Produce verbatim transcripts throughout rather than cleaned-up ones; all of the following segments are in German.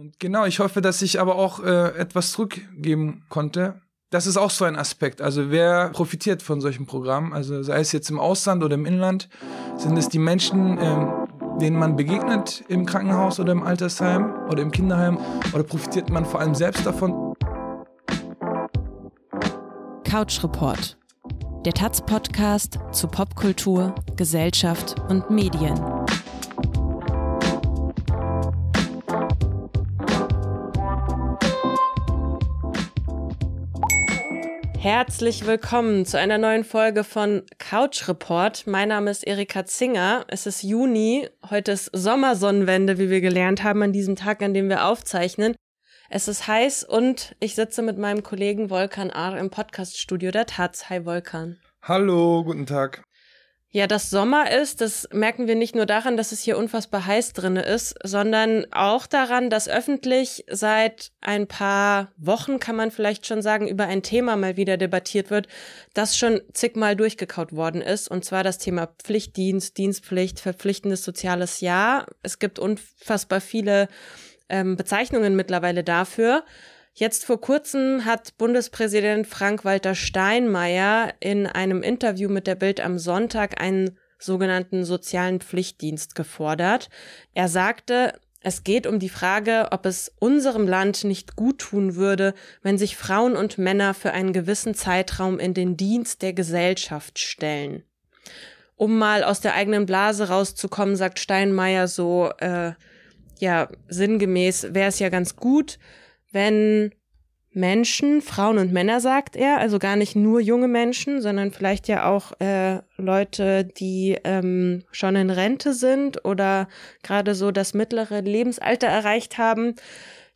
Und genau, ich hoffe, dass ich aber auch äh, etwas zurückgeben konnte. Das ist auch so ein Aspekt. Also wer profitiert von solchen Programmen? Also sei es jetzt im Ausland oder im Inland, sind es die Menschen, ähm, denen man begegnet im Krankenhaus oder im Altersheim oder im Kinderheim, oder profitiert man vor allem selbst davon? Couch Report, der Taz-Podcast zu Popkultur, Gesellschaft und Medien. Herzlich willkommen zu einer neuen Folge von Couch Report. Mein Name ist Erika Zinger. Es ist Juni. Heute ist Sommersonnenwende, wie wir gelernt haben, an diesem Tag, an dem wir aufzeichnen. Es ist heiß und ich sitze mit meinem Kollegen Volkan Ahr im Podcaststudio der Taz. Hi Volkan. Hallo, guten Tag. Ja, dass Sommer ist, das merken wir nicht nur daran, dass es hier unfassbar heiß drin ist, sondern auch daran, dass öffentlich seit ein paar Wochen, kann man vielleicht schon sagen, über ein Thema mal wieder debattiert wird, das schon zigmal durchgekaut worden ist, und zwar das Thema Pflichtdienst, Dienstpflicht, verpflichtendes soziales Jahr. Es gibt unfassbar viele ähm, Bezeichnungen mittlerweile dafür. Jetzt vor kurzem hat Bundespräsident Frank-Walter Steinmeier in einem Interview mit der Bild am Sonntag einen sogenannten sozialen Pflichtdienst gefordert. Er sagte, es geht um die Frage, ob es unserem Land nicht guttun würde, wenn sich Frauen und Männer für einen gewissen Zeitraum in den Dienst der Gesellschaft stellen. Um mal aus der eigenen Blase rauszukommen, sagt Steinmeier so, äh, ja, sinngemäß wäre es ja ganz gut, wenn Menschen, Frauen und Männer, sagt er, also gar nicht nur junge Menschen, sondern vielleicht ja auch äh, Leute, die ähm, schon in Rente sind oder gerade so das mittlere Lebensalter erreicht haben,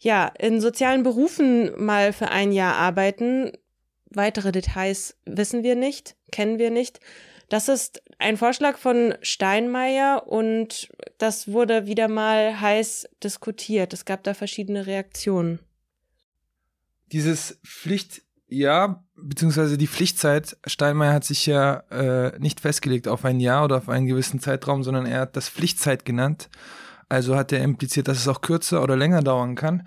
ja, in sozialen Berufen mal für ein Jahr arbeiten. Weitere Details wissen wir nicht, kennen wir nicht. Das ist ein Vorschlag von Steinmeier und das wurde wieder mal heiß diskutiert. Es gab da verschiedene Reaktionen. Dieses Pflichtjahr bzw. die Pflichtzeit, Steinmeier hat sich ja äh, nicht festgelegt auf ein Jahr oder auf einen gewissen Zeitraum, sondern er hat das Pflichtzeit genannt. Also hat er impliziert, dass es auch kürzer oder länger dauern kann.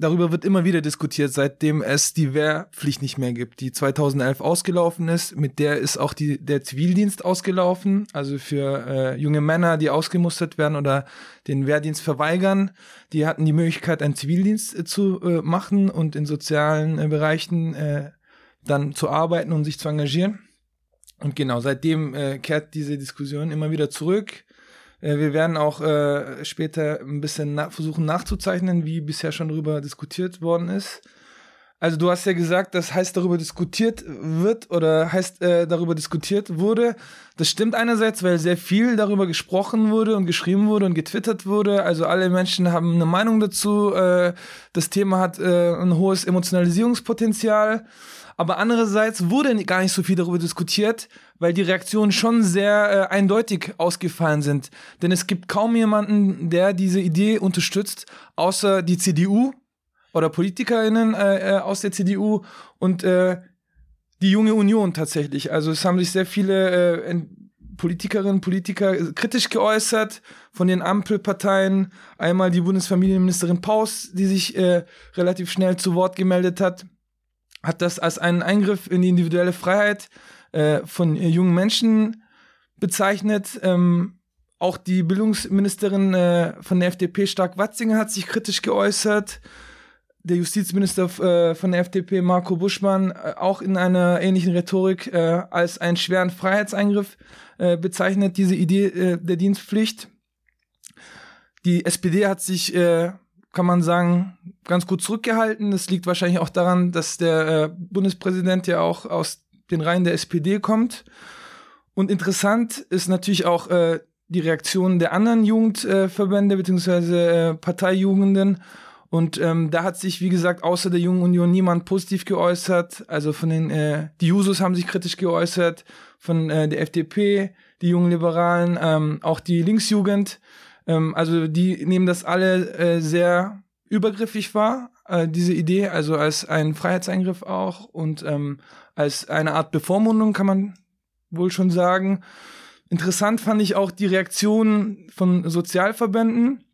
Darüber wird immer wieder diskutiert, seitdem es die Wehrpflicht nicht mehr gibt, die zweitausendelf ausgelaufen ist. Mit der ist auch die, der Zivildienst ausgelaufen, also für äh, junge Männer, die ausgemustert werden oder den Wehrdienst verweigern. Die hatten die Möglichkeit, einen Zivildienst äh, zu äh, machen und in sozialen äh, Bereichen äh, dann zu arbeiten und sich zu engagieren. Und genau, seitdem äh, kehrt diese Diskussion immer wieder zurück. Wir werden auch äh, später ein bisschen na- versuchen nachzuzeichnen, wie bisher schon darüber diskutiert worden ist. Also du hast ja gesagt, dass heiß darüber diskutiert wird oder heiß äh, darüber diskutiert wurde. Das stimmt einerseits, weil sehr viel darüber gesprochen wurde und geschrieben wurde und getwittert wurde. Also alle Menschen haben eine Meinung dazu. Äh, das Thema hat äh, ein hohes Emotionalisierungspotenzial. Aber andererseits wurde gar nicht so viel darüber diskutiert, weil die Reaktionen schon sehr äh, eindeutig ausgefallen sind. Denn es gibt kaum jemanden, der diese Idee unterstützt, außer die C D U oder PolitikerInnen äh, aus der C D U und äh, die Junge Union tatsächlich. Also es haben sich sehr viele äh, Politikerinnen, Politiker kritisch geäußert von den Ampelparteien. Einmal die Bundesfamilienministerin Paus, die sich äh, relativ schnell zu Wort gemeldet hat, hat das als einen Eingriff in die individuelle Freiheit äh, von äh, jungen Menschen bezeichnet. Ähm, auch die Bildungsministerin äh, von der F D P, Stark-Watzinger, hat sich kritisch geäußert. Der Justizminister äh, von der F D P, Marco Buschmann, äh, auch in einer ähnlichen Rhetorik äh, als einen schweren Freiheitseingriff äh, bezeichnet, diese Idee äh, der Dienstpflicht. Die S P D hat sich, äh, kann man sagen, ganz gut zurückgehalten. Das liegt wahrscheinlich auch daran, dass der äh, Bundespräsident ja auch aus den Reihen der S P D kommt. Und interessant ist natürlich auch äh, die Reaktion der anderen Jugendverbände äh, beziehungsweise äh, Parteijugenden. Und ähm, da hat sich, wie gesagt, außer der Jungen Union niemand positiv geäußert. Also von den, äh, die Jusos haben sich kritisch geäußert, von äh, der F D P, die Jungen Liberalen, ähm, auch die Linksjugend. Ähm, also die nehmen das alle äh, sehr übergriffig wahr, äh, diese Idee, also als einen Freiheitseingriff auch und ähm, als eine Art Bevormundung, kann man wohl schon sagen. Interessant fand ich auch die Reaktion von Sozialverbänden,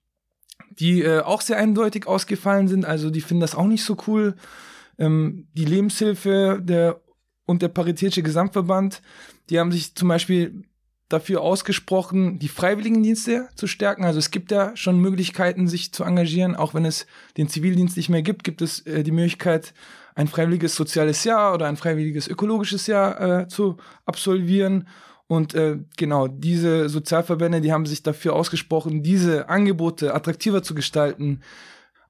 die äh, auch sehr eindeutig ausgefallen sind. Also die finden das auch nicht so cool. Ähm, die Lebenshilfe der, und der Paritätische Gesamtverband, die haben sich zum Beispiel dafür ausgesprochen, die Freiwilligendienste zu stärken. Also es gibt ja schon Möglichkeiten, sich zu engagieren. Auch wenn es den Zivildienst nicht mehr gibt, gibt es äh, die Möglichkeit, ein freiwilliges soziales Jahr oder ein freiwilliges ökologisches Jahr äh, zu absolvieren. Und äh, genau, diese Sozialverbände, die haben sich dafür ausgesprochen, diese Angebote attraktiver zu gestalten.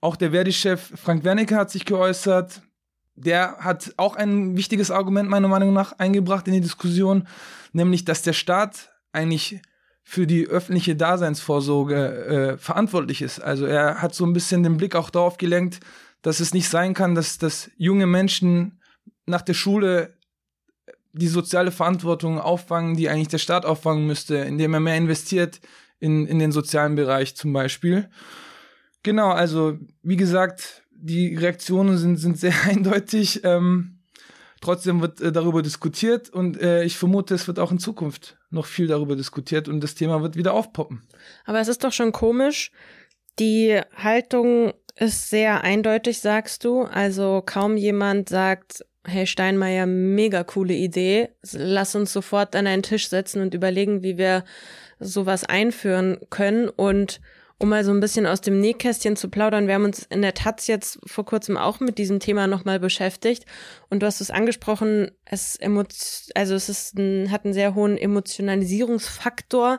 Auch der Verdi-Chef Frank Wernicke hat sich geäußert. Der hat auch ein wichtiges Argument meiner Meinung nach eingebracht in die Diskussion, nämlich, dass der Staat eigentlich für die öffentliche Daseinsvorsorge äh, verantwortlich ist. Also er hat so ein bisschen den Blick auch darauf gelenkt, dass es nicht sein kann, dass, dass junge Menschen nach der Schule die soziale Verantwortung auffangen, die eigentlich der Staat auffangen müsste, indem er mehr investiert in, in den sozialen Bereich zum Beispiel. Genau, also wie gesagt, die Reaktionen sind, sind sehr eindeutig. Ähm, trotzdem wird äh, darüber diskutiert und äh, ich vermute, es wird auch in Zukunft noch viel darüber diskutiert und das Thema wird wieder aufpoppen. Aber es ist doch schon komisch, die Haltung ist sehr eindeutig, sagst du. Also kaum jemand sagt, hey Steinmeier, mega coole Idee, lass uns sofort an einen Tisch setzen und überlegen, wie wir sowas einführen können. Und um mal so ein bisschen aus dem Nähkästchen zu plaudern, wir haben uns in der Taz jetzt vor kurzem auch mit diesem Thema nochmal beschäftigt und du hast es angesprochen, es, emo- also es ist ein, hat einen sehr hohen Emotionalisierungsfaktor,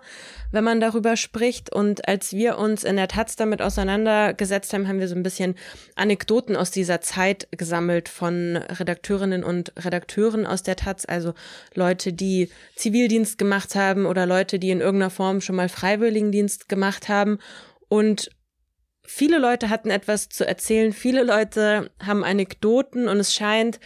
wenn man darüber spricht, und als wir uns in der Taz damit auseinandergesetzt haben, haben wir so ein bisschen Anekdoten aus dieser Zeit gesammelt von Redakteurinnen und Redakteuren aus der Taz, also Leute, die Zivildienst gemacht haben oder Leute, die in irgendeiner Form schon mal Freiwilligendienst gemacht haben. Und viele Leute hatten etwas zu erzählen, viele Leute haben Anekdoten und es scheint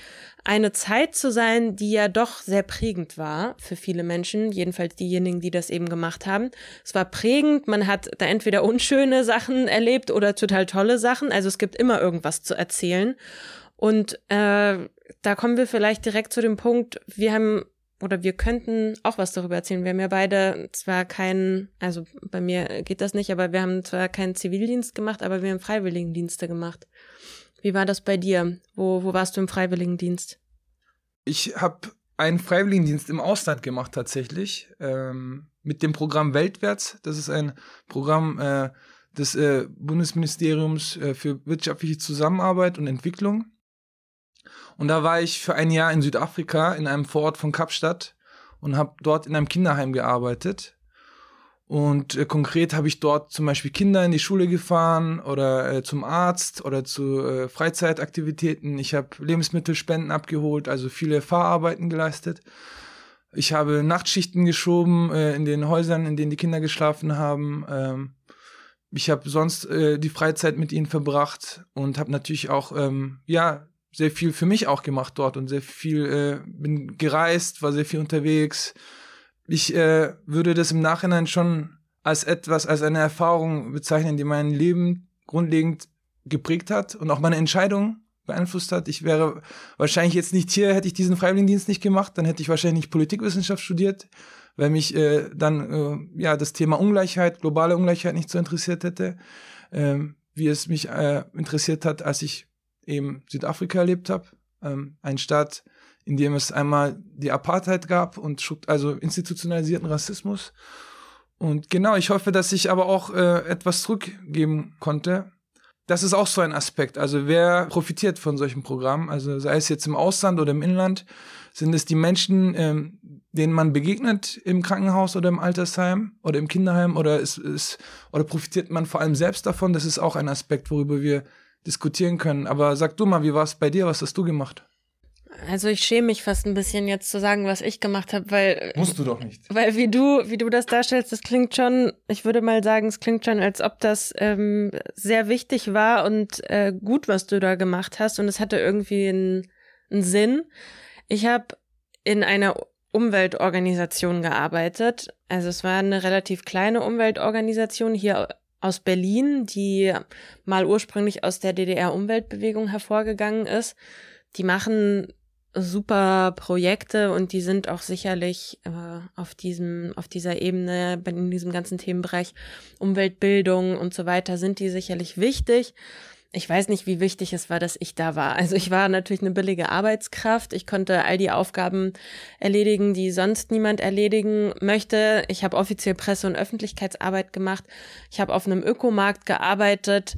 eine Zeit zu sein, die ja doch sehr prägend war für viele Menschen, jedenfalls diejenigen, die das eben gemacht haben. Es war prägend, man hat da entweder unschöne Sachen erlebt oder total tolle Sachen, also es gibt immer irgendwas zu erzählen. Und äh, da kommen wir vielleicht direkt zu dem Punkt, wir haben... Oder wir könnten auch was darüber erzählen. Wir haben ja beide zwar keinen, also bei mir geht das nicht, aber wir haben zwar keinen Zivildienst gemacht, aber wir haben Freiwilligendienste gemacht. Wie war das bei dir? Wo, wo warst du im Freiwilligendienst? Ich habe einen Freiwilligendienst im Ausland gemacht tatsächlich, ähm, mit dem Programm Weltwärts. Das ist ein Programm äh, des äh, Bundesministeriums äh, für wirtschaftliche Zusammenarbeit und Entwicklung. Und da war ich für ein Jahr in Südafrika in einem Vorort von Kapstadt und habe dort in einem Kinderheim gearbeitet. Und äh, konkret habe ich dort zum Beispiel Kinder in die Schule gefahren oder äh, zum Arzt oder zu äh, Freizeitaktivitäten. Ich habe Lebensmittelspenden abgeholt, also viele Fahrarbeiten geleistet. Ich habe Nachtschichten geschoben äh, in den Häusern, in denen die Kinder geschlafen haben. Ähm, ich habe sonst äh, die Freizeit mit ihnen verbracht und habe natürlich auch, ähm, ja, sehr viel für mich auch gemacht dort und sehr viel, äh, bin gereist, war sehr viel unterwegs. Ich äh, würde das im Nachhinein schon als etwas, als eine Erfahrung bezeichnen, die mein Leben grundlegend geprägt hat und auch meine Entscheidung beeinflusst hat. Ich wäre wahrscheinlich jetzt nicht hier, hätte ich diesen Freiwilligendienst nicht gemacht, dann hätte ich wahrscheinlich nicht Politikwissenschaft studiert, weil mich äh, dann äh, ja das Thema Ungleichheit, globale Ungleichheit nicht so interessiert hätte, äh, wie es mich äh, interessiert hat, als ich eben Südafrika erlebt habe, ähm, ein Staat, in dem es einmal die Apartheid gab und also institutionalisierten Rassismus. Und genau, ich hoffe, dass ich aber auch äh, etwas zurückgeben konnte. Das ist auch so ein Aspekt. Also wer profitiert von solchen Programmen? Also sei es jetzt im Ausland oder im Inland, sind es die Menschen, ähm, denen man begegnet im Krankenhaus oder im Altersheim oder im Kinderheim, oder ist, ist, oder profitiert man vor allem selbst davon? Das ist auch ein Aspekt, worüber wir diskutieren können. Aber sag du mal, wie war es bei dir? Was hast du gemacht? Also ich schäme mich fast ein bisschen jetzt zu sagen, was ich gemacht habe, weil... Musst du doch nicht. Weil wie du, wie du das darstellst, das klingt schon, ich würde mal sagen, es klingt schon, als ob das ähm, sehr wichtig war und äh, gut, was du da gemacht hast, und es hatte irgendwie einen, einen Sinn. Ich habe in einer Umweltorganisation gearbeitet. Also es war eine relativ kleine Umweltorganisation hier aus Berlin, die mal ursprünglich aus der D D R-Umweltbewegung hervorgegangen ist. Die machen super Projekte und die sind auch sicherlich äh, auf diesem, auf dieser Ebene, in diesem ganzen Themenbereich Umweltbildung und so weiter, sind die sicherlich wichtig. Ich weiß nicht, wie wichtig es war, dass ich da war. Also ich war natürlich eine billige Arbeitskraft. Ich konnte all die Aufgaben erledigen, die sonst niemand erledigen möchte. Ich habe offiziell Presse- und Öffentlichkeitsarbeit gemacht. Ich habe auf einem Ökomarkt gearbeitet.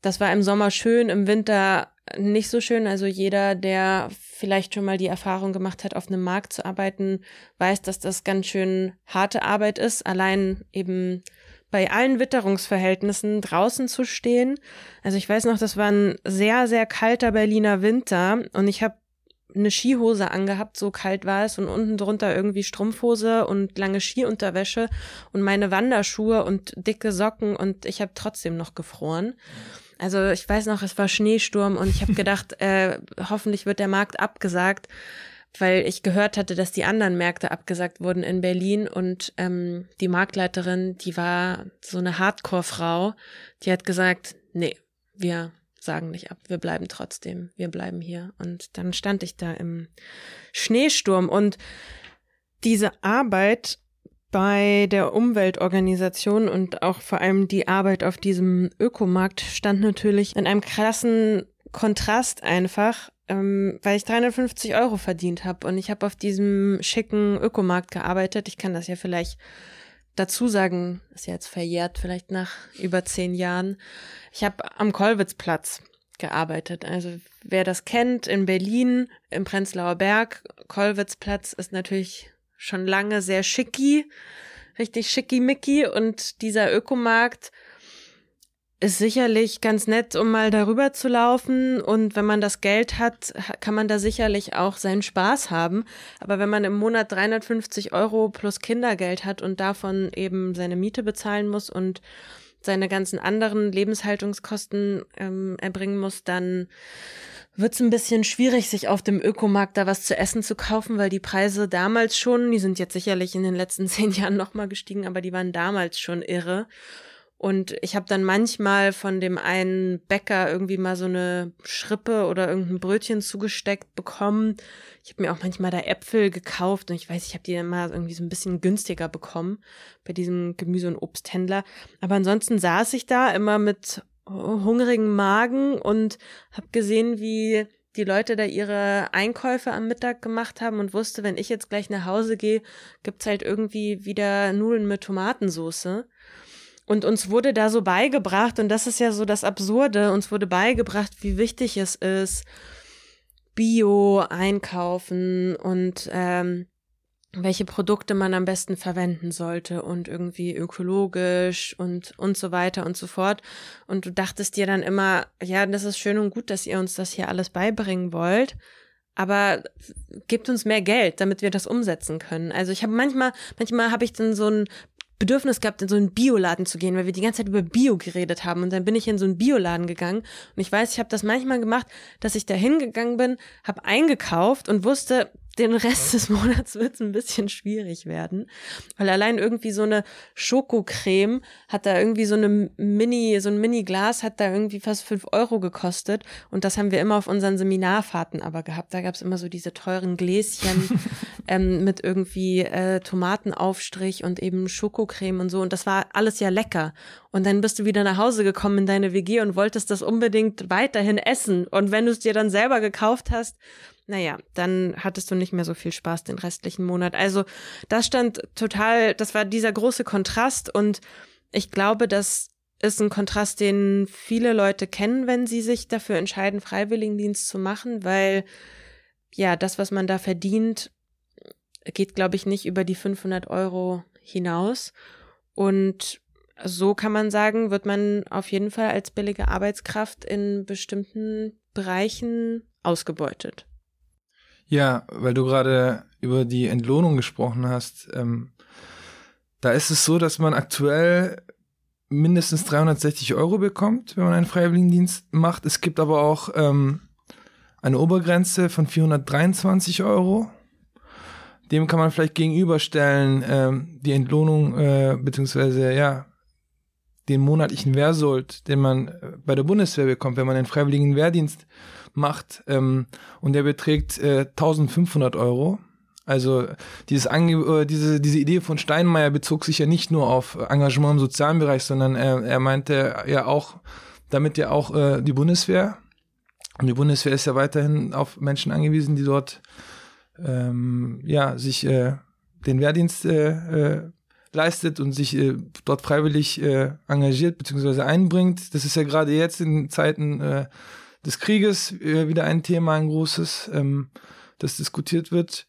Das war im Sommer schön, im Winter nicht so schön. Also jeder, der vielleicht schon mal die Erfahrung gemacht hat, auf einem Markt zu arbeiten, weiß, dass das ganz schön harte Arbeit ist. Allein eben bei allen Witterungsverhältnissen draußen zu stehen. Also ich weiß noch, das war ein sehr, sehr kalter Berliner Winter und ich habe eine Skihose angehabt, so kalt war es, und unten drunter irgendwie Strumpfhose und lange Skiunterwäsche und meine Wanderschuhe und dicke Socken und ich habe trotzdem noch gefroren. Also ich weiß noch, es war Schneesturm und ich habe gedacht, äh, hoffentlich wird der Markt abgesagt, weil ich gehört hatte, dass die anderen Märkte abgesagt wurden in Berlin und ähm, die Marktleiterin, die war so eine Hardcore-Frau, die hat gesagt, nee, wir sagen nicht ab, wir bleiben trotzdem, wir bleiben hier. Und dann stand ich da im Schneesturm und diese Arbeit bei der Umweltorganisation und auch vor allem die Arbeit auf diesem Ökomarkt stand natürlich in einem krassen Kontrast einfach, ähm, weil ich dreihundertfünfzig Euro verdient habe und ich habe auf diesem schicken Ökomarkt gearbeitet. Ich kann das ja vielleicht dazu sagen, ist ja jetzt verjährt, vielleicht nach über zehn Jahren. Ich habe am Kollwitzplatz gearbeitet. Also wer das kennt, in Berlin, im Prenzlauer Berg, Kollwitzplatz ist natürlich schon lange sehr schicki, richtig schickimicki, und dieser Ökomarkt ist sicherlich ganz nett, um mal darüber zu laufen, und wenn man das Geld hat, kann man da sicherlich auch seinen Spaß haben, aber wenn man im Monat dreihundertfünfzig Euro plus Kindergeld hat und davon eben seine Miete bezahlen muss und seine ganzen anderen Lebenshaltungskosten ähm, erbringen muss, dann wird's ein bisschen schwierig, sich auf dem Ökomarkt da was zu essen zu kaufen, weil die Preise damals schon, die sind jetzt sicherlich in den letzten zehn Jahren nochmal gestiegen, aber die waren damals schon irre. Und ich habe dann manchmal von dem einen Bäcker irgendwie mal so eine Schrippe oder irgendein Brötchen zugesteckt bekommen. Ich habe mir auch manchmal da Äpfel gekauft und ich weiß, ich habe die dann mal irgendwie so ein bisschen günstiger bekommen bei diesem Gemüse- und Obsthändler. Aber ansonsten saß ich da immer mit hungrigem Magen und habe gesehen, wie die Leute da ihre Einkäufe am Mittag gemacht haben und wusste, wenn ich jetzt gleich nach Hause gehe, gibt's halt irgendwie wieder Nudeln mit Tomatensoße. Und uns wurde da so beigebracht, und das ist ja so das Absurde, uns wurde beigebracht, wie wichtig es ist, Bio einkaufen und ähm, welche Produkte man am besten verwenden sollte und irgendwie ökologisch und und so weiter und so fort. Und du dachtest dir dann immer, ja, das ist schön und gut, dass ihr uns das hier alles beibringen wollt, aber gebt uns mehr Geld, damit wir das umsetzen können. Also ich habe manchmal, manchmal habe ich dann so ein Bedürfnis gehabt, in so einen Bioladen zu gehen, weil wir die ganze Zeit über Bio geredet haben, und dann bin ich in so einen Bioladen gegangen und ich weiß, ich habe das manchmal gemacht, dass ich da hingegangen bin, habe eingekauft und wusste, den Rest des Monats wird es ein bisschen schwierig werden, weil allein irgendwie so eine Schokocreme hat da irgendwie so eine Mini, so ein Mini-Glas hat da irgendwie fast fünf Euro gekostet, und das haben wir immer auf unseren Seminarfahrten aber gehabt. Da gab es immer so diese teuren Gläschen ähm, mit irgendwie äh, Tomatenaufstrich und eben Schokocreme und so, und das war alles ja lecker. Und dann bist du wieder nach Hause gekommen in deine W G und wolltest das unbedingt weiterhin essen, und wenn du es dir dann selber gekauft hast, naja, dann hattest du nicht mehr so viel Spaß den restlichen Monat. Also das stand total, das war dieser große Kontrast, und ich glaube, das ist ein Kontrast, den viele Leute kennen, wenn sie sich dafür entscheiden, Freiwilligendienst zu machen, weil ja, das, was man da verdient, geht, glaube ich, nicht über die fünfhundert Euro hinaus, und so kann man sagen, wird man auf jeden Fall als billige Arbeitskraft in bestimmten Bereichen ausgebeutet. Ja, weil du gerade über die Entlohnung gesprochen hast, ähm, da ist es so, dass man aktuell mindestens dreihundertsechzig Euro bekommt, wenn man einen Freiwilligendienst macht. Es gibt aber auch ähm, eine Obergrenze von vierhundertdreiundzwanzig Euro. Dem kann man vielleicht gegenüberstellen ähm, die Entlohnung äh, beziehungsweise ja den monatlichen Wehrsold, den man bei der Bundeswehr bekommt, wenn man den freiwilligen Wehrdienst macht, ähm, und der beträgt äh, eintausendfünfhundert Euro. Also dieses Ange- äh, diese, diese Idee von Steinmeier bezog sich ja nicht nur auf Engagement im sozialen Bereich, sondern er, er meinte ja auch, damit ja auch äh, die Bundeswehr, und die Bundeswehr ist ja weiterhin auf Menschen angewiesen, die dort ähm, ja sich äh, den Wehrdienst äh, äh, leistet und sich äh, dort freiwillig äh, engagiert bzw. einbringt. Das ist ja gerade jetzt in Zeiten äh, des Krieges äh, wieder ein Thema, ein großes, ähm, das diskutiert wird.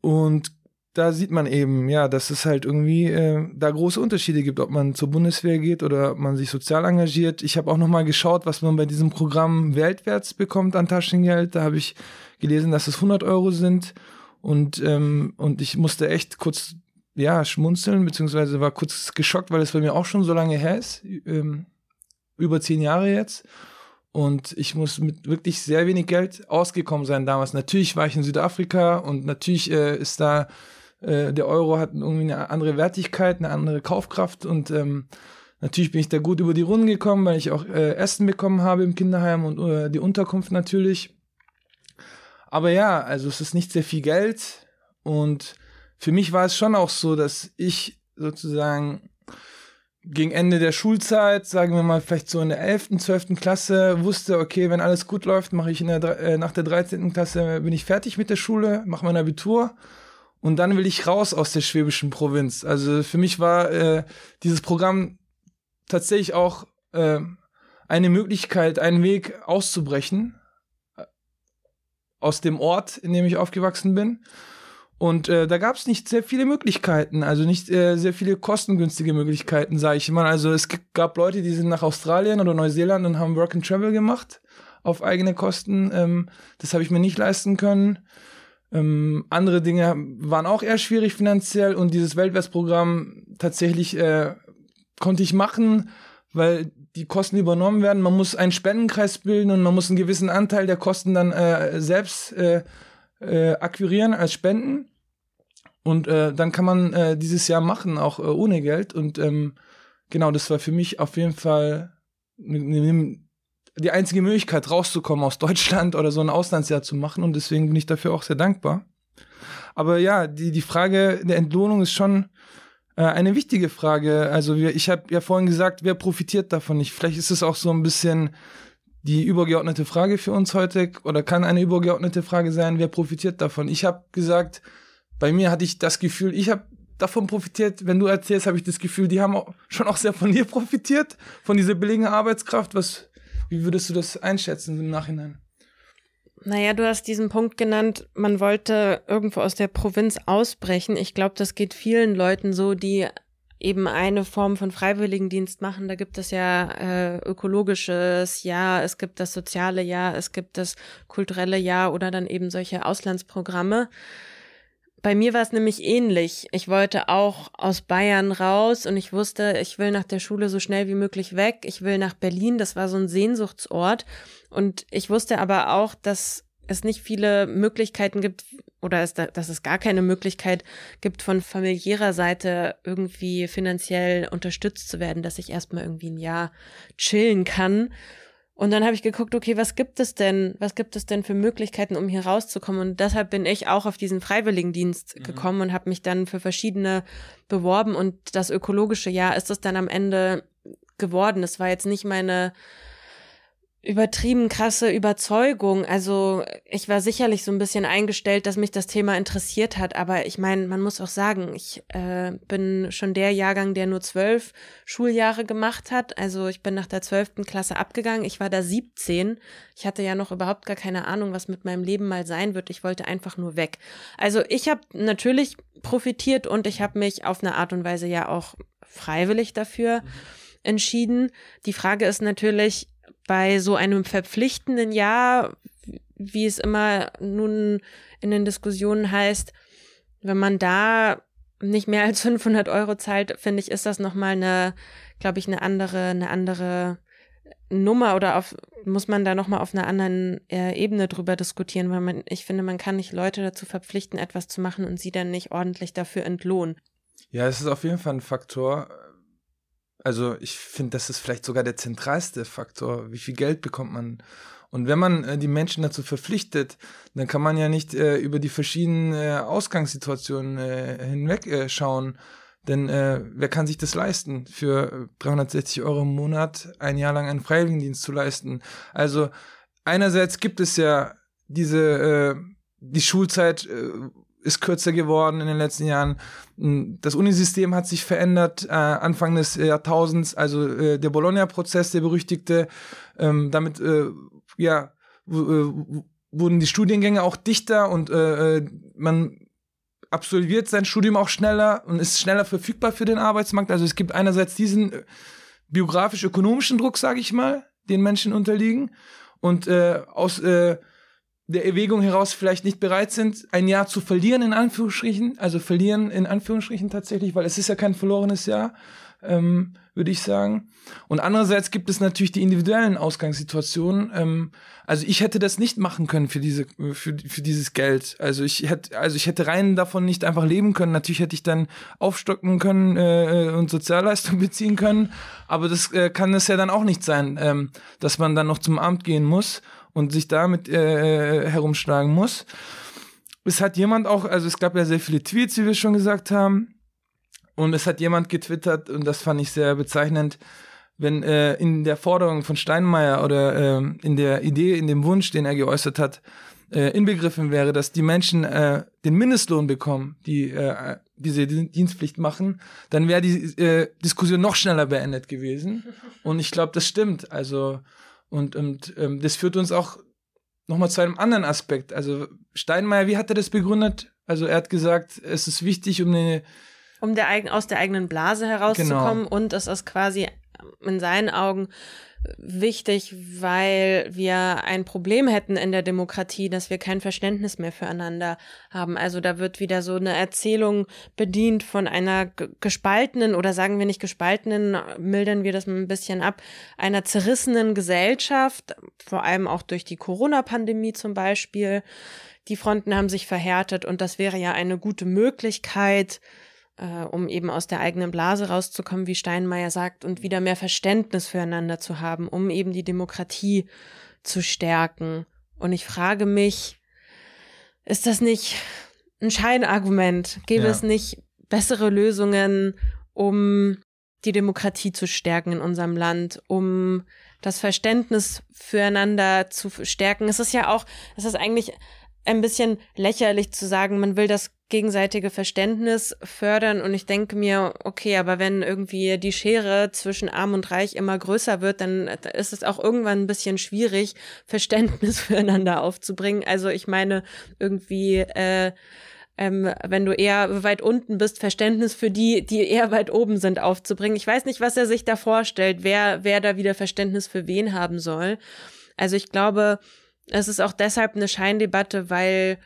Und da sieht man eben, ja, dass es halt irgendwie äh, da große Unterschiede gibt, ob man zur Bundeswehr geht oder ob man sich sozial engagiert. Ich habe auch nochmal geschaut, was man bei diesem Programm Weltwärts bekommt an Taschengeld. Da habe ich gelesen, dass es hundert Euro sind. Und, ähm, und ich musste echt kurz ja, schmunzeln, beziehungsweise war kurz geschockt, weil es bei mir auch schon so lange her ist, ähm, über zehn Jahre jetzt, und ich muss mit wirklich sehr wenig Geld ausgekommen sein damals. Natürlich war ich in Südafrika und natürlich äh, ist da, äh, der Euro hat irgendwie eine andere Wertigkeit, eine andere Kaufkraft, und ähm, natürlich bin ich da gut über die Runden gekommen, weil ich auch äh, Essen bekommen habe im Kinderheim und äh, die Unterkunft natürlich. Aber ja, also es ist nicht sehr viel Geld, und für mich war es schon auch so, dass ich sozusagen gegen Ende der Schulzeit, sagen wir mal vielleicht so in der elften, zwölften Klasse, wusste, okay, wenn alles gut läuft, mache ich in der, äh, nach der dreizehnten Klasse, bin ich fertig mit der Schule, mache mein Abitur, und dann will ich raus aus der schwäbischen Provinz. Also für mich war äh, dieses Programm tatsächlich auch äh, eine Möglichkeit, einen Weg auszubrechen aus dem Ort, in dem ich aufgewachsen bin. Und äh, da gab es nicht sehr viele Möglichkeiten, also nicht äh, sehr viele kostengünstige Möglichkeiten, sage ich mal. Also es gab Leute, die sind nach Australien oder Neuseeland und haben Work and Travel gemacht auf eigene Kosten. Ähm, das habe ich mir nicht leisten können. Ähm, andere Dinge waren auch eher schwierig finanziell, und dieses Weltwärtsprogramm tatsächlich äh, konnte ich machen, weil die Kosten übernommen werden. Man muss einen Spendenkreis bilden und man muss einen gewissen Anteil der Kosten dann äh, selbst äh, äh, akquirieren als Spenden. Und äh, dann kann man äh, dieses Jahr machen, auch äh, ohne Geld. Und ähm, genau, das war für mich auf jeden Fall ne, ne, die einzige Möglichkeit, rauszukommen aus Deutschland oder so ein Auslandsjahr zu machen. Und deswegen bin ich dafür auch sehr dankbar. Aber ja, die, die Frage der Entlohnung ist schon äh, eine wichtige Frage. Also wir, ich habe ja vorhin gesagt, wer profitiert davon nicht? Vielleicht ist es auch so ein bisschen die übergeordnete Frage für uns heute, oder kann eine übergeordnete Frage sein, wer profitiert davon? Ich habe gesagt, bei mir hatte ich das Gefühl, ich habe davon profitiert. Wenn du erzählst, habe ich das Gefühl, die haben auch schon auch sehr von dir profitiert, von dieser billigen Arbeitskraft. Was, wie würdest du das einschätzen im Nachhinein? Naja, du hast diesen Punkt genannt, man wollte irgendwo aus der Provinz ausbrechen. Ich glaube, das geht vielen Leuten so, die eben eine Form von Freiwilligendienst machen. Da gibt es ja äh, ökologisches Jahr, es gibt das soziale Jahr, es gibt das kulturelle Jahr oder dann eben solche Auslandsprogramme. Bei mir war es nämlich ähnlich. Ich wollte auch aus Bayern raus, und ich wusste, ich will nach der Schule so schnell wie möglich weg. Ich will nach Berlin, das war so ein Sehnsuchtsort. Und ich wusste aber auch, dass es nicht viele Möglichkeiten gibt oder es, dass es gar keine Möglichkeit gibt, von familiärer Seite irgendwie finanziell unterstützt zu werden, dass ich erstmal irgendwie ein Jahr chillen kann. Und dann habe ich geguckt, okay, was gibt es denn, was gibt es denn für Möglichkeiten, um hier rauszukommen? Und deshalb bin ich auch auf diesen Freiwilligendienst mhm. gekommen und habe mich dann für verschiedene beworben. Und das ökologische Jahr ist es dann am Ende geworden. Das war jetzt nicht meine übertrieben krasse Überzeugung. Also ich war sicherlich so ein bisschen eingestellt, dass mich das Thema interessiert hat. Aber ich meine, man muss auch sagen, ich äh, bin schon der Jahrgang, der nur zwölf Schuljahre gemacht hat. Also ich bin nach der zwölften Klasse abgegangen. Ich war da siebzehn. Ich hatte ja noch überhaupt gar keine Ahnung, was mit meinem Leben mal sein wird. Ich wollte einfach nur weg. Also ich habe natürlich profitiert, und ich habe mich auf eine Art und Weise ja auch freiwillig dafür mhm. entschieden. Die Frage ist natürlich, bei so einem verpflichtenden Jahr, wie es immer nun in den Diskussionen heißt, wenn man da nicht mehr als fünfhundert Euro zahlt, finde ich, ist das nochmal eine, glaube ich, eine andere, eine andere Nummer, oder auf, muss man da nochmal auf einer anderen äh, Ebene drüber diskutieren, weil man, ich finde, man kann nicht Leute dazu verpflichten, etwas zu machen und sie dann nicht ordentlich dafür entlohnen. Ja, es ist auf jeden Fall ein Faktor. Also ich finde, das ist vielleicht sogar der zentralste Faktor. Wie viel Geld bekommt man? Und wenn man äh, die Menschen dazu verpflichtet, dann kann man ja nicht äh, über die verschiedenen äh, Ausgangssituationen äh, hinweg äh, schauen. Denn äh, wer kann sich das leisten, für dreihundertsechzig Euro im Monat ein Jahr lang einen Freiwilligendienst zu leisten? Also einerseits gibt es ja diese, äh, die Schulzeit äh, ist kürzer geworden in den letzten Jahren. Das Unisystem hat sich verändert, äh, Anfang des Jahrtausends, also äh, der Bologna-Prozess, der berüchtigte, ähm, damit äh, ja, wurden die Studiengänge auch dichter und äh, man absolviert sein Studium auch schneller und ist schneller verfügbar für den Arbeitsmarkt. Also es gibt einerseits diesen biografisch-ökonomischen Druck, sage ich mal, den Menschen unterliegen und äh, aus äh, der Erwägung heraus vielleicht nicht bereit sind, ein Jahr zu verlieren, in Anführungsstrichen, also verlieren in Anführungsstrichen tatsächlich, weil es ist ja kein verlorenes Jahr, ähm, würde ich sagen. Und andererseits gibt es natürlich die individuellen Ausgangssituationen. Ähm, also ich hätte das nicht machen können für diese für, für dieses Geld. Also ich hätte also ich hätte rein davon nicht einfach leben können. Natürlich hätte ich dann aufstocken können äh, und Sozialleistung beziehen können. Aber das äh, kann es ja dann auch nicht sein, ähm, dass man dann noch zum Amt gehen muss und sich damit äh, herumschlagen muss. Es hat jemand auch, also es gab ja sehr viele Tweets, wie wir schon gesagt haben. Und es hat jemand getwittert, und das fand ich sehr bezeichnend, wenn äh, in der Forderung von Steinmeier oder äh, in der Idee, in dem Wunsch, den er geäußert hat, äh, inbegriffen wäre, dass die Menschen äh, den Mindestlohn bekommen, die äh, diese Dienstpflicht machen, dann wäre die äh, Diskussion noch schneller beendet gewesen. Und ich glaube, das stimmt. Also und, und ähm, das führt uns auch nochmal zu einem anderen Aspekt. Also Steinmeier, wie hat er das begründet? Also er hat gesagt, es ist wichtig, um eine Um der eigen, aus der eigenen Blase herauszukommen. Genau. Und es ist quasi in seinen Augen wichtig, weil wir ein Problem hätten in der Demokratie, dass wir kein Verständnis mehr füreinander haben. Also da wird wieder so eine Erzählung bedient von einer gespaltenen, oder sagen wir nicht gespaltenen, mildern wir das ein bisschen ab, einer zerrissenen Gesellschaft, vor allem auch durch die Corona-Pandemie zum Beispiel. Die Fronten haben sich verhärtet und das wäre ja eine gute Möglichkeit, um eben aus der eigenen Blase rauszukommen, wie Steinmeier sagt, und wieder mehr Verständnis füreinander zu haben, um eben die Demokratie zu stärken. Und ich frage mich, ist das nicht ein Scheinargument? Gäbe ja. es nicht bessere Lösungen, um die Demokratie zu stärken in unserem Land, um das Verständnis füreinander zu stärken? Es ist ja auch, es ist eigentlich ein bisschen lächerlich zu sagen, man will das gegenseitige Verständnis fördern, und ich denke mir, okay, aber wenn irgendwie die Schere zwischen Arm und Reich immer größer wird, dann ist es auch irgendwann ein bisschen schwierig, Verständnis füreinander aufzubringen. Also ich meine, irgendwie, äh, ähm, wenn du eher weit unten bist, Verständnis für die, die eher weit oben sind, aufzubringen. Ich weiß nicht, was er sich da vorstellt, wer, wer da wieder Verständnis für wen haben soll. Also ich glaube, es ist auch deshalb eine Scheindebatte, weil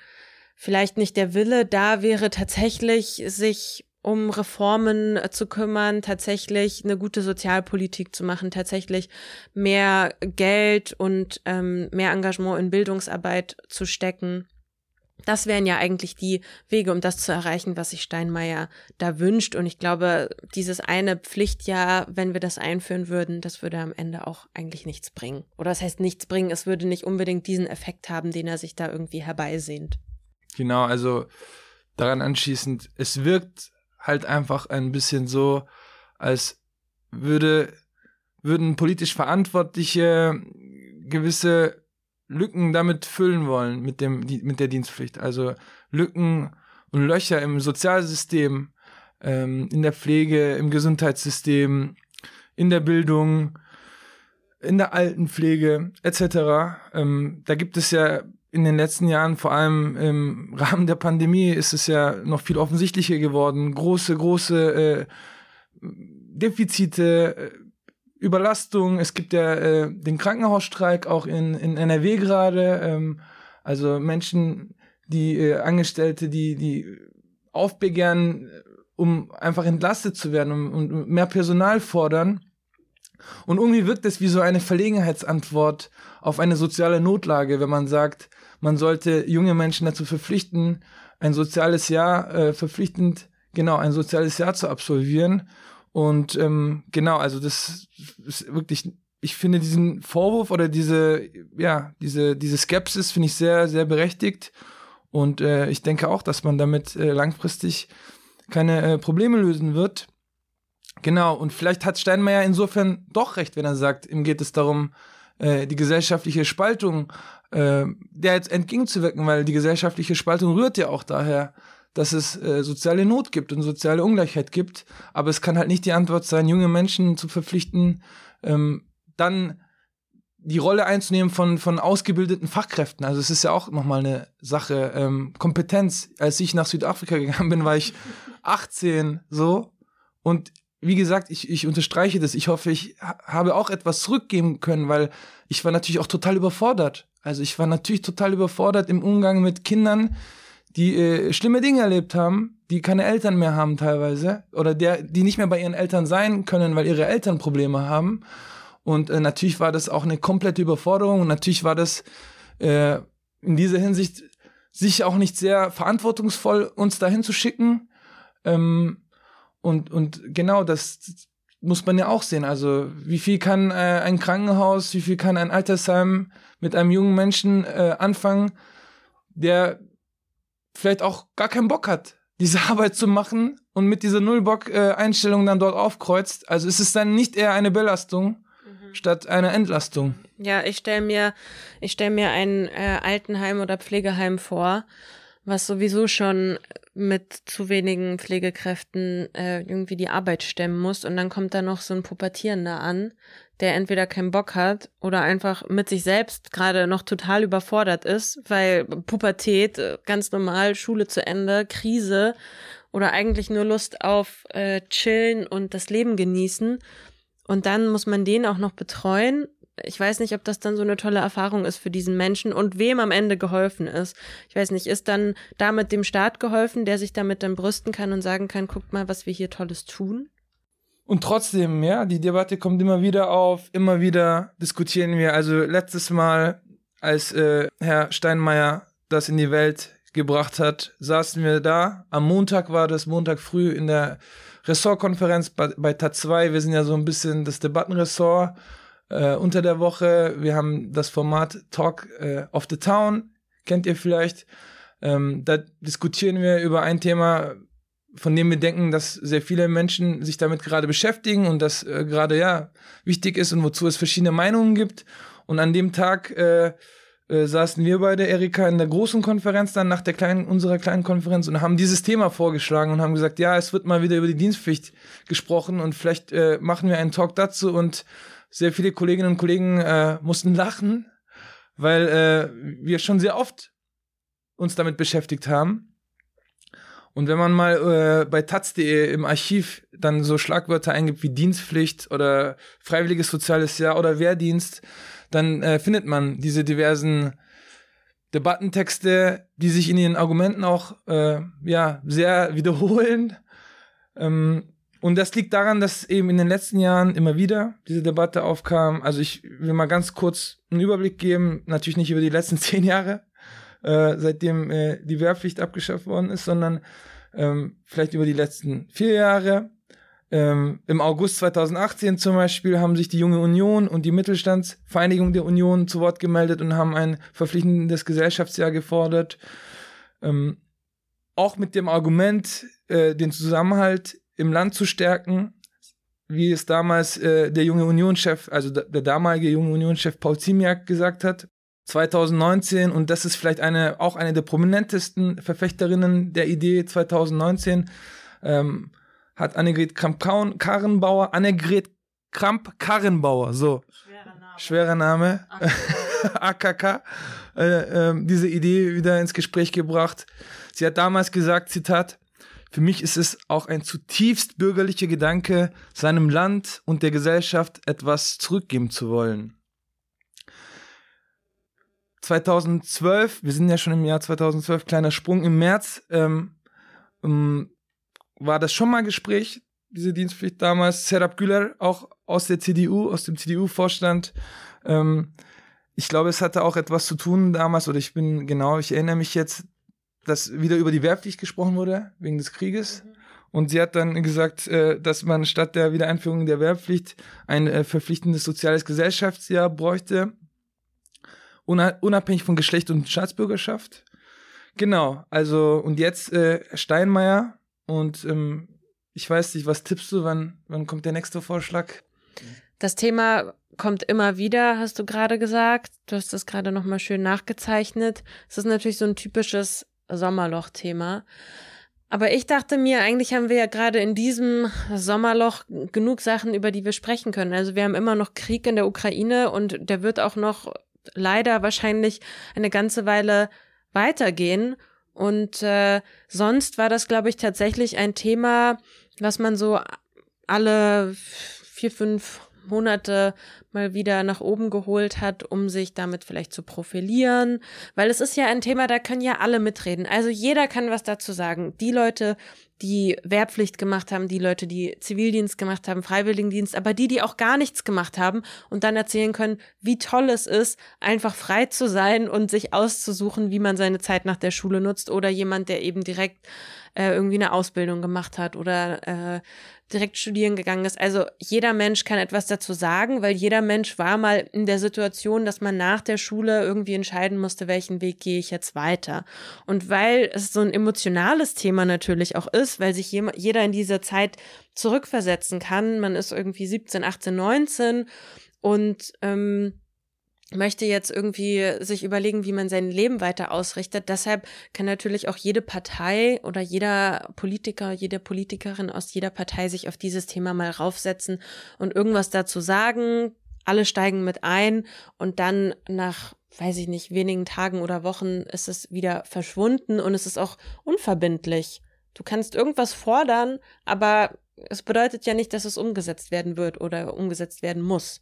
vielleicht nicht der Wille da wäre, tatsächlich sich um Reformen zu kümmern, tatsächlich eine gute Sozialpolitik zu machen, tatsächlich mehr Geld und ähm, mehr Engagement in Bildungsarbeit zu stecken. Das wären ja eigentlich die Wege, um das zu erreichen, was sich Steinmeier da wünscht. Und ich glaube, dieses eine Pflichtjahr, wenn wir das einführen würden, das würde am Ende auch eigentlich nichts bringen. Oder das heißt nichts bringen, es würde nicht unbedingt diesen Effekt haben, den er sich da irgendwie herbeisehnt. Genau, also daran anschließend, es wirkt halt einfach ein bisschen so, als würde, würden politisch Verantwortliche gewisse Lücken damit füllen wollen, mit dem, mit der Dienstpflicht. Also Lücken und Löcher im Sozialsystem, ähm, in der Pflege, im Gesundheitssystem, in der Bildung, in der Altenpflege et cetera. Ähm, da gibt es ja in den letzten Jahren, vor allem im Rahmen der Pandemie, ist es ja noch viel offensichtlicher geworden. Große, große äh, Defizite, äh, Überlastung. Es gibt ja äh, den Krankenhausstreik auch in, in N R W gerade. Ähm, also Menschen, die äh, Angestellte, die, die aufbegehren, um einfach entlastet zu werden und um, um mehr Personal fordern. Und irgendwie wirkt es wie so eine Verlegenheitsantwort auf eine soziale Notlage, wenn man sagt, man sollte junge Menschen dazu verpflichten, ein soziales Jahr äh, verpflichtend, genau, ein soziales Jahr zu absolvieren. Und ähm, genau, also das ist wirklich, ich finde diesen Vorwurf oder diese, ja, diese, diese Skepsis finde ich sehr, sehr berechtigt. Und äh, ich denke auch, dass man damit äh, langfristig keine äh, Probleme lösen wird. Genau, und vielleicht hat Steinmeier insofern doch recht, wenn er sagt, ihm geht es darum, äh, die gesellschaftliche Spaltung äh, der jetzt entgegenzuwirken, weil die gesellschaftliche Spaltung rührt ja auch daher, dass es äh, soziale Not gibt und soziale Ungleichheit gibt. Aber es kann halt nicht die Antwort sein, junge Menschen zu verpflichten, ähm, dann die Rolle einzunehmen von von ausgebildeten Fachkräften. Also es ist ja auch nochmal eine Sache. Ähm, Kompetenz. Als ich nach Südafrika gegangen bin, war ich achtzehn so. Und wie gesagt, ich, ich unterstreiche das. Ich hoffe, ich habe auch etwas zurückgeben können, weil ich war natürlich auch total überfordert. Also ich war natürlich total überfordert im Umgang mit Kindern, die äh, schlimme Dinge erlebt haben, die keine Eltern mehr haben teilweise oder der, die nicht mehr bei ihren Eltern sein können, weil ihre Eltern Probleme haben. Und äh, natürlich war das auch eine komplette Überforderung und natürlich war das äh, in dieser Hinsicht sicher auch nicht sehr verantwortungsvoll, uns dahin zu schicken. Ähm, und, und genau, das muss man ja auch sehen. Also wie viel kann äh, ein Krankenhaus, wie viel kann ein Altersheim mit einem jungen Menschen äh, anfangen, der vielleicht auch gar keinen Bock hat, diese Arbeit zu machen und mit dieser Nullbock-Einstellung dann dort aufkreuzt. Also ist es dann nicht eher eine Belastung, mhm, statt einer Entlastung. Ja, ich stelle mir, ich stell mir ein äh, Altenheim oder Pflegeheim vor, was sowieso schon mit zu wenigen Pflegekräften äh, irgendwie die Arbeit stemmen muss. Und dann kommt da noch so ein Pubertierender an, der entweder keinen Bock hat oder einfach mit sich selbst gerade noch total überfordert ist, weil Pubertät, ganz normal, Schule zu Ende, Krise oder eigentlich nur Lust auf äh, Chillen und das Leben genießen. Und dann muss man den auch noch betreuen. Ich weiß nicht, ob das dann so eine tolle Erfahrung ist für diesen Menschen und wem am Ende geholfen ist. Ich weiß nicht, ist dann damit dem Staat geholfen, der sich damit dann brüsten kann und sagen kann, guckt mal, was wir hier Tolles tun? Und trotzdem, ja, die Debatte kommt immer wieder auf, immer wieder diskutieren wir. Also letztes Mal, als äh, Herr Steinmeier das in die Welt gebracht hat, saßen wir da. Am Montag war das, Montag früh in der Ressortkonferenz bei, bei Taz zwei. Wir sind ja so ein bisschen das Debattenressort. Äh, unter der Woche, wir haben das Format Talk äh, of the Town, kennt ihr vielleicht, ähm, da diskutieren wir über ein Thema, von dem wir denken, dass sehr viele Menschen sich damit gerade beschäftigen und das äh, gerade ja wichtig ist und wozu es verschiedene Meinungen gibt. Und an dem Tag äh, äh, saßen wir beide, Erika, in der großen Konferenz dann nach der kleinen, unserer kleinen Konferenz und haben dieses Thema vorgeschlagen und haben gesagt, ja, es wird mal wieder über die Dienstpflicht gesprochen und vielleicht äh, machen wir einen Talk dazu. Und sehr viele Kolleginnen und Kollegen äh, mussten lachen, weil äh, wir schon sehr oft uns damit beschäftigt haben. Und wenn man mal äh, bei taz punkt de im Archiv dann so Schlagwörter eingibt wie Dienstpflicht oder freiwilliges soziales Jahr oder Wehrdienst, dann äh, findet man diese diversen Debattentexte, die sich in ihren Argumenten auch äh, ja, sehr wiederholen. Ähm, Und das liegt daran, dass eben in den letzten Jahren immer wieder diese Debatte aufkam. Also ich will mal ganz kurz einen Überblick geben, natürlich nicht über die letzten zehn Jahre, äh, seitdem äh, die Wehrpflicht abgeschafft worden ist, sondern ähm, vielleicht über die letzten vier Jahre. Ähm, im August zweitausendachtzehn zum Beispiel haben sich die Junge Union und die Mittelstandsvereinigung der Union zu Wort gemeldet und haben ein verpflichtendes Gesellschaftsjahr gefordert. Ähm, auch mit dem Argument, äh, den Zusammenhalt im Land zu stärken, wie es damals äh, der junge Unionschef, also d- der damalige junge Unionschef Paul Ziemiak gesagt hat, zweitausendneunzehn, und das ist vielleicht eine auch eine der prominentesten Verfechterinnen der Idee, zweitausendneunzehn ähm, hat Annegret Kramp-Karrenbauer, Annegret Kramp-Karrenbauer, so, schwerer Name, schwerer Name. A K K, äh, äh, diese Idee wieder ins Gespräch gebracht. Sie hat damals gesagt, Zitat, für mich ist es auch ein zutiefst bürgerlicher Gedanke, seinem Land und der Gesellschaft etwas zurückgeben zu wollen. zweitausendzwölf, wir sind ja schon im Jahr zweitausendzwölf, kleiner Sprung, im März ähm, ähm, war das schon mal Gespräch, diese Dienstpflicht damals. Serap Güler, auch aus der C D U, aus dem C D U-Vorstand. Ähm, ich glaube, es hatte auch etwas zu tun damals, oder ich bin genau, ich erinnere mich jetzt, dass wieder über die Wehrpflicht gesprochen wurde, wegen des Krieges. Mhm. Und sie hat dann gesagt, dass man statt der Wiedereinführung der Wehrpflicht ein verpflichtendes soziales Gesellschaftsjahr bräuchte, unabhängig von Geschlecht und Staatsbürgerschaft. Genau, also und jetzt äh, Steinmeier und ähm, ich weiß nicht, was tippst du, wann, wann kommt der nächste Vorschlag? Das Thema kommt immer wieder, hast du gerade gesagt, du hast das gerade nochmal schön nachgezeichnet. Es ist natürlich so ein typisches Sommerloch-Thema. Aber ich dachte mir, eigentlich haben wir ja gerade in diesem Sommerloch genug Sachen, über die wir sprechen können. Also wir haben immer noch Krieg in der Ukraine und der wird auch noch leider wahrscheinlich eine ganze Weile weitergehen. Und äh, sonst war das, glaube ich, tatsächlich ein Thema, was man so alle vier, fünf Monate mal wieder nach oben geholt hat, um sich damit vielleicht zu profilieren, weil es ist ja ein Thema, da können ja alle mitreden. Also jeder kann was dazu sagen. Die Leute, die Wehrpflicht gemacht haben, die Leute, die Zivildienst gemacht haben, Freiwilligendienst, aber die, die auch gar nichts gemacht haben und dann erzählen können, wie toll es ist, einfach frei zu sein und sich auszusuchen, wie man seine Zeit nach der Schule nutzt, oder jemand, der eben direkt äh, irgendwie eine Ausbildung gemacht hat oder äh, direkt studieren gegangen ist. Also jeder Mensch kann etwas dazu sagen, weil jeder Mensch war mal in der Situation, dass man nach der Schule irgendwie entscheiden musste, welchen Weg gehe ich jetzt weiter. Und weil es so ein emotionales Thema natürlich auch ist, weil sich jeder in dieser Zeit zurückversetzen kann, man ist irgendwie siebzehn, achtzehn, neunzehn und ähm, möchte jetzt irgendwie sich überlegen, wie man sein Leben weiter ausrichtet. Deshalb kann natürlich auch jede Partei oder jeder Politiker, jede Politikerin aus jeder Partei sich auf dieses Thema mal raufsetzen und irgendwas dazu sagen. Alle steigen mit ein und dann nach, weiß ich nicht, wenigen Tagen oder Wochen ist es wieder verschwunden und es ist auch unverbindlich. Du kannst irgendwas fordern, aber es bedeutet ja nicht, dass es umgesetzt werden wird oder umgesetzt werden muss.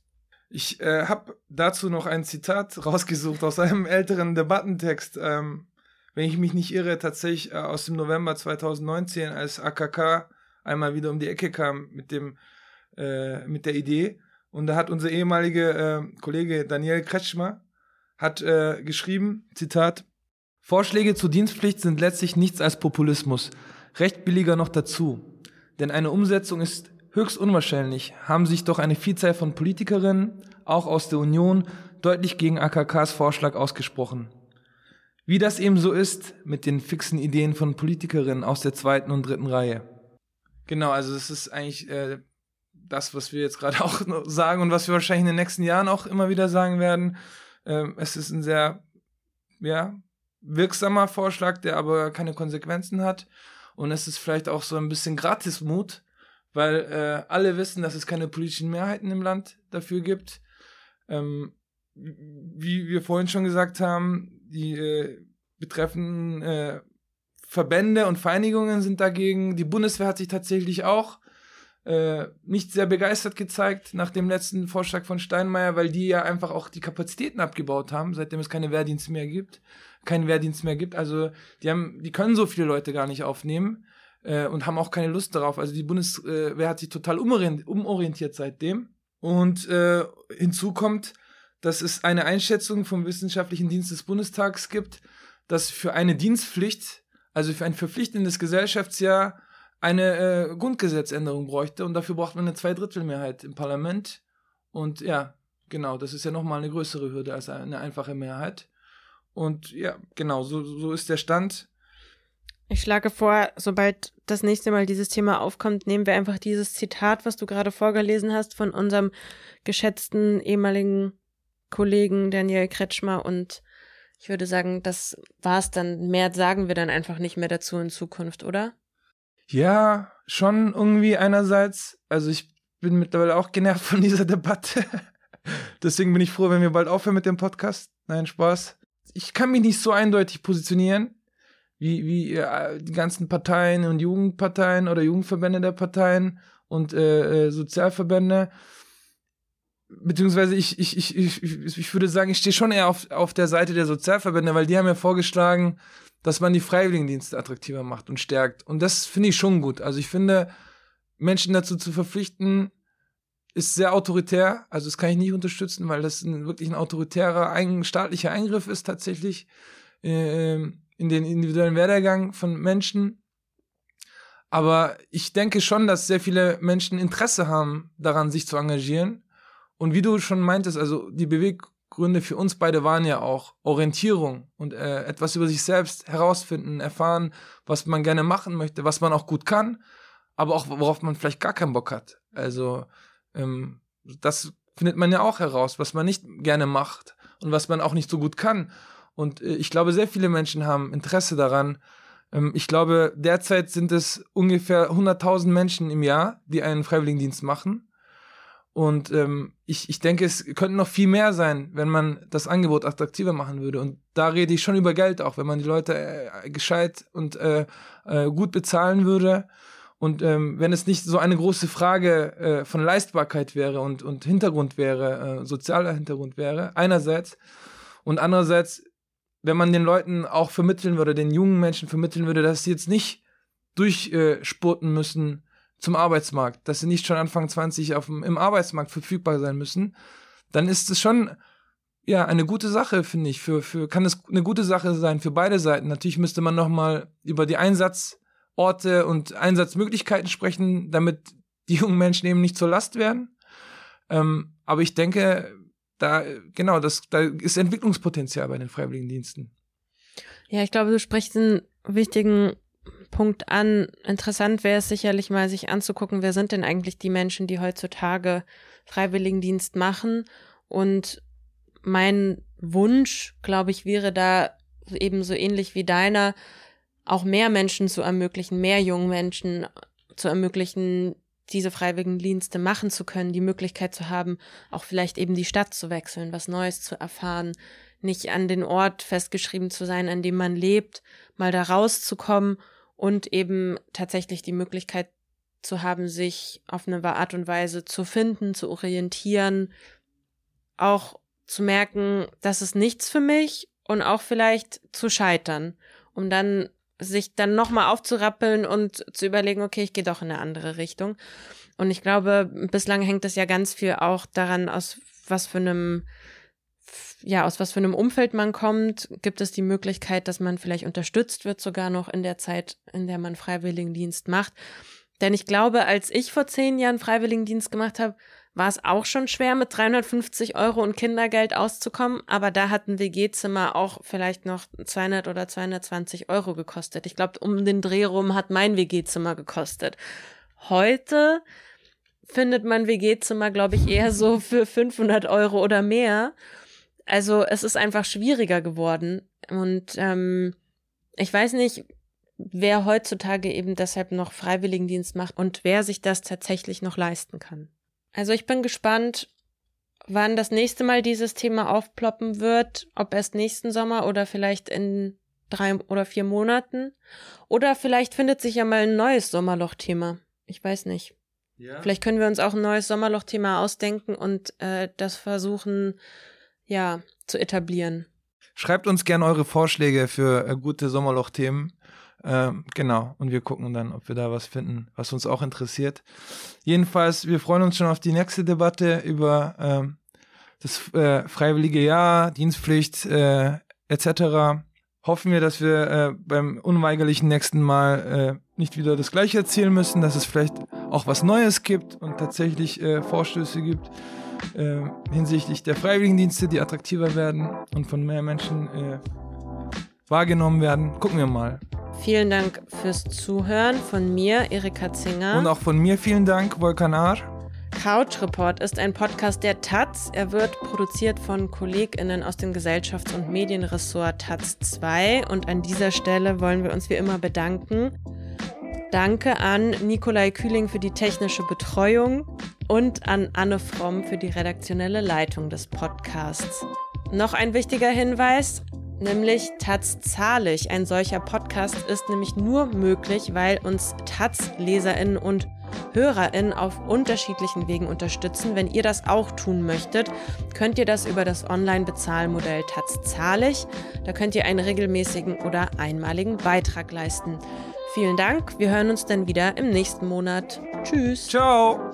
Ich äh, habe dazu noch ein Zitat rausgesucht aus einem älteren Debattentext, ähm, wenn ich mich nicht irre, tatsächlich äh, aus dem November zweitausendneunzehn, als A K K einmal wieder um die Ecke kam mit dem äh, mit der Idee. Und da hat unser ehemaliger äh, Kollege Daniel Kretschmer hat äh, geschrieben, Zitat: Vorschläge zur Dienstpflicht sind letztlich nichts als Populismus, recht billiger noch dazu, denn eine Umsetzung ist höchst unwahrscheinlich, haben sich doch eine Vielzahl von Politikerinnen, auch aus der Union, deutlich gegen A K Ks Vorschlag ausgesprochen. Wie das eben so ist mit den fixen Ideen von Politikerinnen aus der zweiten und dritten Reihe. Genau, also das ist eigentlich äh, das, was wir jetzt gerade auch sagen und was wir wahrscheinlich in den nächsten Jahren auch immer wieder sagen werden. Ähm, es ist ein sehr ja, wirksamer Vorschlag, der aber keine Konsequenzen hat. Und es ist vielleicht auch so ein bisschen Gratismut, weil äh, alle wissen, dass es keine politischen Mehrheiten im Land dafür gibt. Ähm, wie wir vorhin schon gesagt haben, die äh, betreffenden äh, Verbände und Vereinigungen sind dagegen. Die Bundeswehr hat sich tatsächlich auch äh, nicht sehr begeistert gezeigt nach dem letzten Vorschlag von Steinmeier, weil die ja einfach auch die Kapazitäten abgebaut haben, seitdem es keine Wehrdienst mehr gibt, keinen Wehrdienst mehr gibt. Also die haben, die können so viele Leute gar nicht aufnehmen. Und haben auch keine Lust darauf. Also die Bundeswehr hat sich total umorientiert seitdem. Und äh, hinzu kommt, dass es eine Einschätzung vom Wissenschaftlichen Dienst des Bundestags gibt, dass für eine Dienstpflicht, also für ein verpflichtendes Gesellschaftsjahr, eine äh, Grundgesetzänderung bräuchte. Und dafür braucht man eine Zweidrittelmehrheit im Parlament. Und ja, genau, das ist ja nochmal eine größere Hürde als eine einfache Mehrheit. Und ja, genau, so, so ist der Stand. Ich schlage vor, sobald das nächste Mal dieses Thema aufkommt, nehmen wir einfach dieses Zitat, was du gerade vorgelesen hast, von unserem geschätzten ehemaligen Kollegen Daniel Kretschmer, und ich würde sagen, das war's dann. Mehr sagen wir dann einfach nicht mehr dazu in Zukunft, oder? Ja, schon irgendwie einerseits. Also ich bin mittlerweile auch genervt von dieser Debatte. Deswegen bin ich froh, wenn wir bald aufhören mit dem Podcast. Nein, Spaß. Ich kann mich nicht so eindeutig positionieren. Wie, wie äh, die ganzen Parteien und Jugendparteien oder Jugendverbände der Parteien und äh, äh, Sozialverbände. Beziehungsweise ich, ich, ich, ich, ich würde sagen, ich stehe schon eher auf, auf der Seite der Sozialverbände, weil die haben ja vorgeschlagen, dass man die Freiwilligendienste attraktiver macht und stärkt. Und das finde ich schon gut. Also ich finde, Menschen dazu zu verpflichten, ist sehr autoritär. Also das kann ich nicht unterstützen, weil das ein, wirklich ein autoritärer, ein, staatlicher Eingriff ist tatsächlich. Ähm, in den individuellen Werdegang von Menschen. Aber ich denke schon, dass sehr viele Menschen Interesse haben daran, sich zu engagieren. Und wie du schon meintest, also die Beweggründe für uns beide waren ja auch Orientierung und äh, etwas über sich selbst herausfinden, erfahren, was man gerne machen möchte, was man auch gut kann, aber auch worauf man vielleicht gar keinen Bock hat. Also ähm, das findet man ja auch heraus, was man nicht gerne macht und was man auch nicht so gut kann. Und äh, ich glaube, sehr viele Menschen haben Interesse daran. Ähm, ich glaube, derzeit sind es ungefähr hunderttausend Menschen im Jahr, die einen Freiwilligendienst machen. Und ähm, ich, ich denke, es könnten noch viel mehr sein, wenn man das Angebot attraktiver machen würde. Und da rede ich schon über Geld auch, wenn man die Leute äh, gescheit und äh, äh, gut bezahlen würde. Und ähm, wenn es nicht so eine große Frage äh, von Leistbarkeit wäre und, und Hintergrund wäre, äh, sozialer Hintergrund wäre, einerseits. Und andererseits, wenn man den Leuten auch vermitteln würde, den jungen Menschen vermitteln würde, dass sie jetzt nicht durchspurten müssen zum Arbeitsmarkt, dass sie nicht schon Anfang zwanzig auf dem, im Arbeitsmarkt verfügbar sein müssen, dann ist es schon ja eine gute Sache, finde ich. Für, für, kann es eine gute Sache sein für beide Seiten. Natürlich müsste man nochmal über die Einsatzorte und Einsatzmöglichkeiten sprechen, damit die jungen Menschen eben nicht zur Last werden. Ähm, aber ich denke, da, genau, das, da ist Entwicklungspotenzial bei den Freiwilligendiensten. Ja, ich glaube, du sprichst einen wichtigen Punkt an. Interessant wäre es sicherlich mal, sich anzugucken, wer sind denn eigentlich die Menschen, die heutzutage Freiwilligendienst machen? Und mein Wunsch, glaube ich, wäre da eben so ähnlich wie deiner, auch mehr Menschen zu ermöglichen, mehr jungen Menschen zu ermöglichen, diese Freiwilligendienste machen zu können, die Möglichkeit zu haben, auch vielleicht eben die Stadt zu wechseln, was Neues zu erfahren, nicht an den Ort festgeschrieben zu sein, an dem man lebt, mal da rauszukommen und eben tatsächlich die Möglichkeit zu haben, sich auf eine Art und Weise zu finden, zu orientieren, auch zu merken, das ist nichts für mich und auch vielleicht zu scheitern, um dann sich dann nochmal aufzurappeln und zu überlegen, okay, ich gehe doch in eine andere Richtung. Und ich glaube, bislang hängt das ja ganz viel auch daran, aus was für einem, ja, aus was für einem Umfeld man kommt. Gibt es die Möglichkeit, dass man vielleicht unterstützt wird, sogar noch in der Zeit, in der man Freiwilligendienst macht. Denn ich glaube, als ich vor zehn Jahren Freiwilligendienst gemacht habe, war es auch schon schwer, mit dreihundertfünfzig Euro und Kindergeld auszukommen, aber da hat ein W G-Zimmer auch vielleicht noch zweihundert oder zweihundertzwanzig Euro gekostet. Ich glaube, um den Dreh rum hat mein W G-Zimmer gekostet. Heute findet man W G-Zimmer, glaube ich, eher so für fünfhundert Euro oder mehr. Also es ist einfach schwieriger geworden und ähm, ich weiß nicht, wer heutzutage eben deshalb noch Freiwilligendienst macht und wer sich das tatsächlich noch leisten kann. Also ich bin gespannt, wann das nächste Mal dieses Thema aufploppen wird, ob erst nächsten Sommer oder vielleicht in drei oder vier Monaten. Oder vielleicht findet sich ja mal ein neues Sommerloch-Thema. Ich weiß nicht. Ja. Vielleicht können wir uns auch ein neues Sommerloch-Thema ausdenken und äh, das versuchen, ja, zu etablieren. Schreibt uns gerne eure Vorschläge für äh, gute Sommerloch-Themen. Ähm, genau, und wir gucken dann, ob wir da was finden, was uns auch interessiert. Jedenfalls, wir freuen uns schon auf die nächste Debatte über ähm, das äh, freiwillige Jahr, Dienstpflicht äh, et cetera. Hoffen wir, dass wir äh, beim unweigerlichen nächsten Mal äh, nicht wieder das Gleiche erzählen müssen, dass es vielleicht auch was Neues gibt und tatsächlich äh, Vorstöße gibt äh, hinsichtlich der Freiwilligendienste, die attraktiver werden und von mehr Menschen äh, wahrgenommen werden. Gucken wir mal. Vielen Dank fürs Zuhören von mir, Erika Zinger. Und auch von mir vielen Dank, Volkan Ahr. Couch Report ist ein Podcast der Taz. Er wird produziert von KollegInnen aus dem Gesellschafts- und Medienressort Taz zwei. Und an dieser Stelle wollen wir uns wie immer bedanken. Danke an Nikolai Kühling für die technische Betreuung und an Anne Fromm für die redaktionelle Leitung des Podcasts. Noch ein wichtiger Hinweis, nämlich Taz zahlig. Ein solcher Podcast ist nämlich nur möglich, weil uns Taz-LeserInnen und HörerInnen auf unterschiedlichen Wegen unterstützen. Wenn ihr das auch tun möchtet, könnt ihr das über das Online-Bezahlmodell Taz zahlig. Da könnt ihr einen regelmäßigen oder einmaligen Beitrag leisten. Vielen Dank, wir hören uns dann wieder im nächsten Monat. Tschüss. Ciao.